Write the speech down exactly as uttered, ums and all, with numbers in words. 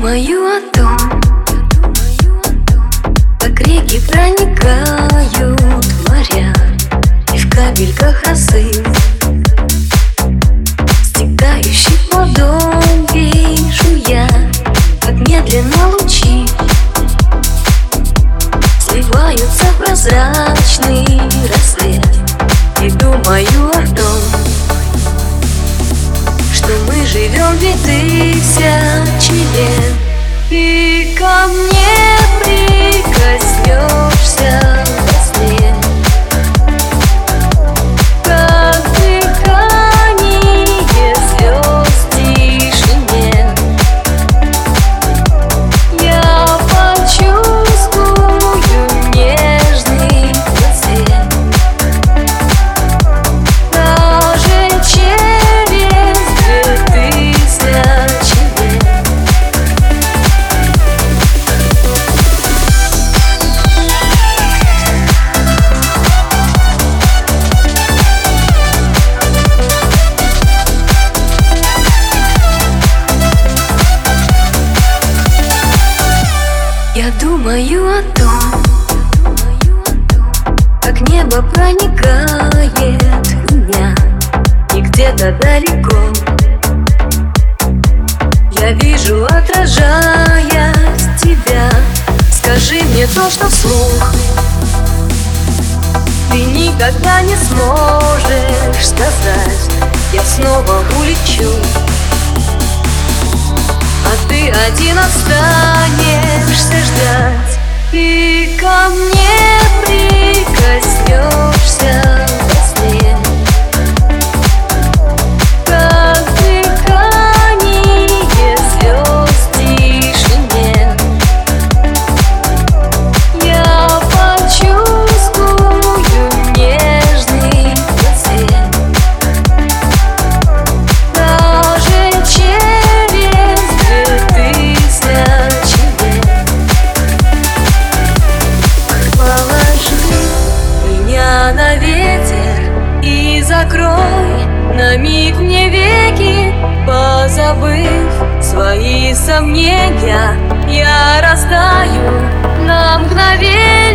думаю о том, как реки проникают в моря и в капельках росы, стекающих ладонь, вижу я, как медленно лучи сливаются в прозрачный рассвет. И думаю о том, что мы живем, ведь ты всячески. И ко мне прикоснешься во сне, как дыхание звезд в тишине. Я почувствую нежный цвет, даже через две тысячи лет. Я думаю о том, как небо проникает в меня, и где-то далеко я вижу, отражаясь, тебя. Скажи мне то, что вслух ты никогда не сможешь сказать. Я снова улечу, а ты один останешься ждать. И ко мне прикоснешься во сне, как дыхание звезд в тишине. Я почувствую нежный цвет, даже через две тысячи лет. Положи меня на ветер и закрой на миг мне веки, позабыв свои сомнения, я растаю на мгновение.